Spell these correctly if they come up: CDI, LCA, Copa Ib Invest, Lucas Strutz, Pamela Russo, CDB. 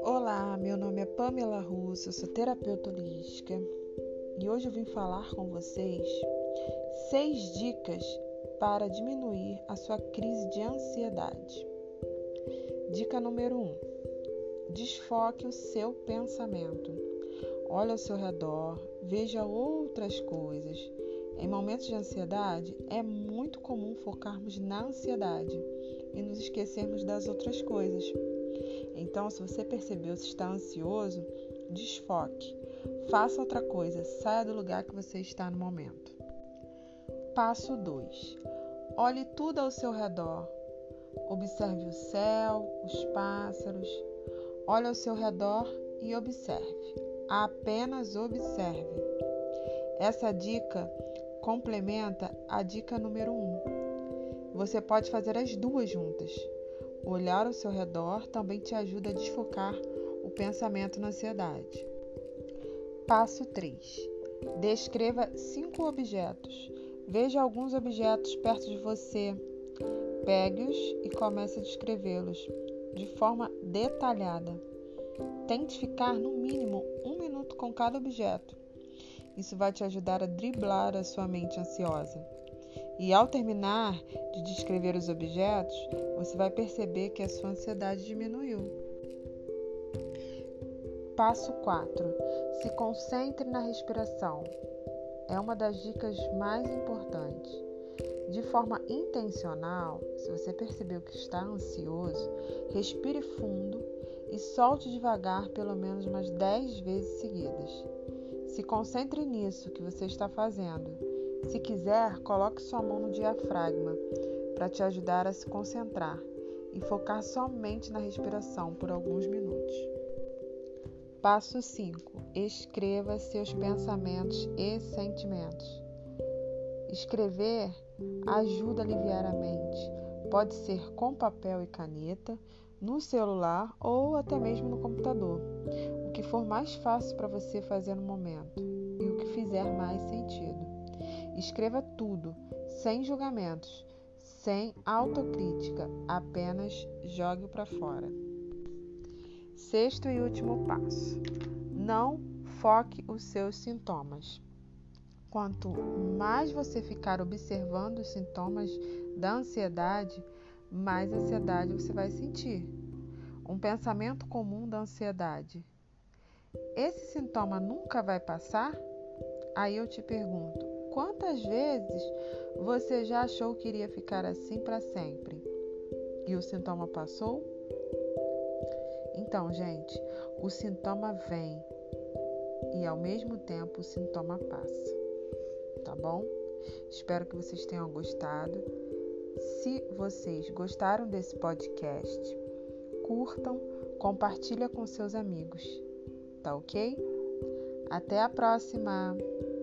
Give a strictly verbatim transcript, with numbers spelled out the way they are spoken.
Olá, meu nome é Pamela Russo, eu sou terapeuta holística e hoje eu vim falar com vocês seis dicas para diminuir a sua crise de ansiedade. Dica número um, desfoque o seu pensamento. Olhe ao seu redor, veja outras coisas. Em momentos de ansiedade, é muito comum focarmos na ansiedade e nos esquecermos das outras coisas. Então, se você percebeu se está ansioso, desfoque. Faça outra coisa, saia do lugar que você está no momento. Passo dois. Olhe tudo ao seu redor. Observe o céu, os pássaros. Olhe ao seu redor e observe. Apenas observe. Essa dica complementa a dica número um. Você pode fazer as duas juntas. Olhar ao seu redor também te ajuda a desfocar o pensamento na ansiedade. Passo três. Descreva cinco objetos. Veja alguns objetos perto de você. Pegue-os e comece a descrevê-los de forma detalhada. Tente ficar no mínimo um minuto com cada objeto. Isso vai te ajudar a driblar a sua mente ansiosa. E ao terminar de descrever os objetos, você vai perceber que a sua ansiedade diminuiu. Passo quatro. Se concentre na respiração. É uma das dicas mais importantes. De forma intencional, se você percebeu que está ansioso, respire fundo e solte devagar pelo menos umas dez vezes seguidas. Se concentre nisso que você está fazendo. Se quiser, coloque sua mão no diafragma para te ajudar a se concentrar e focar somente na respiração por alguns minutos. Passo cinco. Escreva seus pensamentos e sentimentos. Escrever ajuda a aliviar a mente. Pode ser com papel e caneta, no celular ou até mesmo no computador. O que for mais fácil para você fazer no momento e o que fizer mais sentido. Escreva tudo, sem julgamentos, sem autocrítica, apenas jogue para fora. Sexto e último passo. Não foque os seus sintomas. Quanto mais você ficar observando os sintomas da ansiedade, mais ansiedade você vai sentir. Um pensamento comum da ansiedade: esse sintoma nunca vai passar? Aí eu te pergunto, quantas vezes você já achou que iria ficar assim para sempre? E o sintoma passou? Então, gente, o sintoma vem e ao mesmo tempo o sintoma passa, tá bom? Espero que vocês tenham gostado. Se vocês gostaram desse podcast, curtam, compartilha com seus amigos, tá ok? Até a próxima!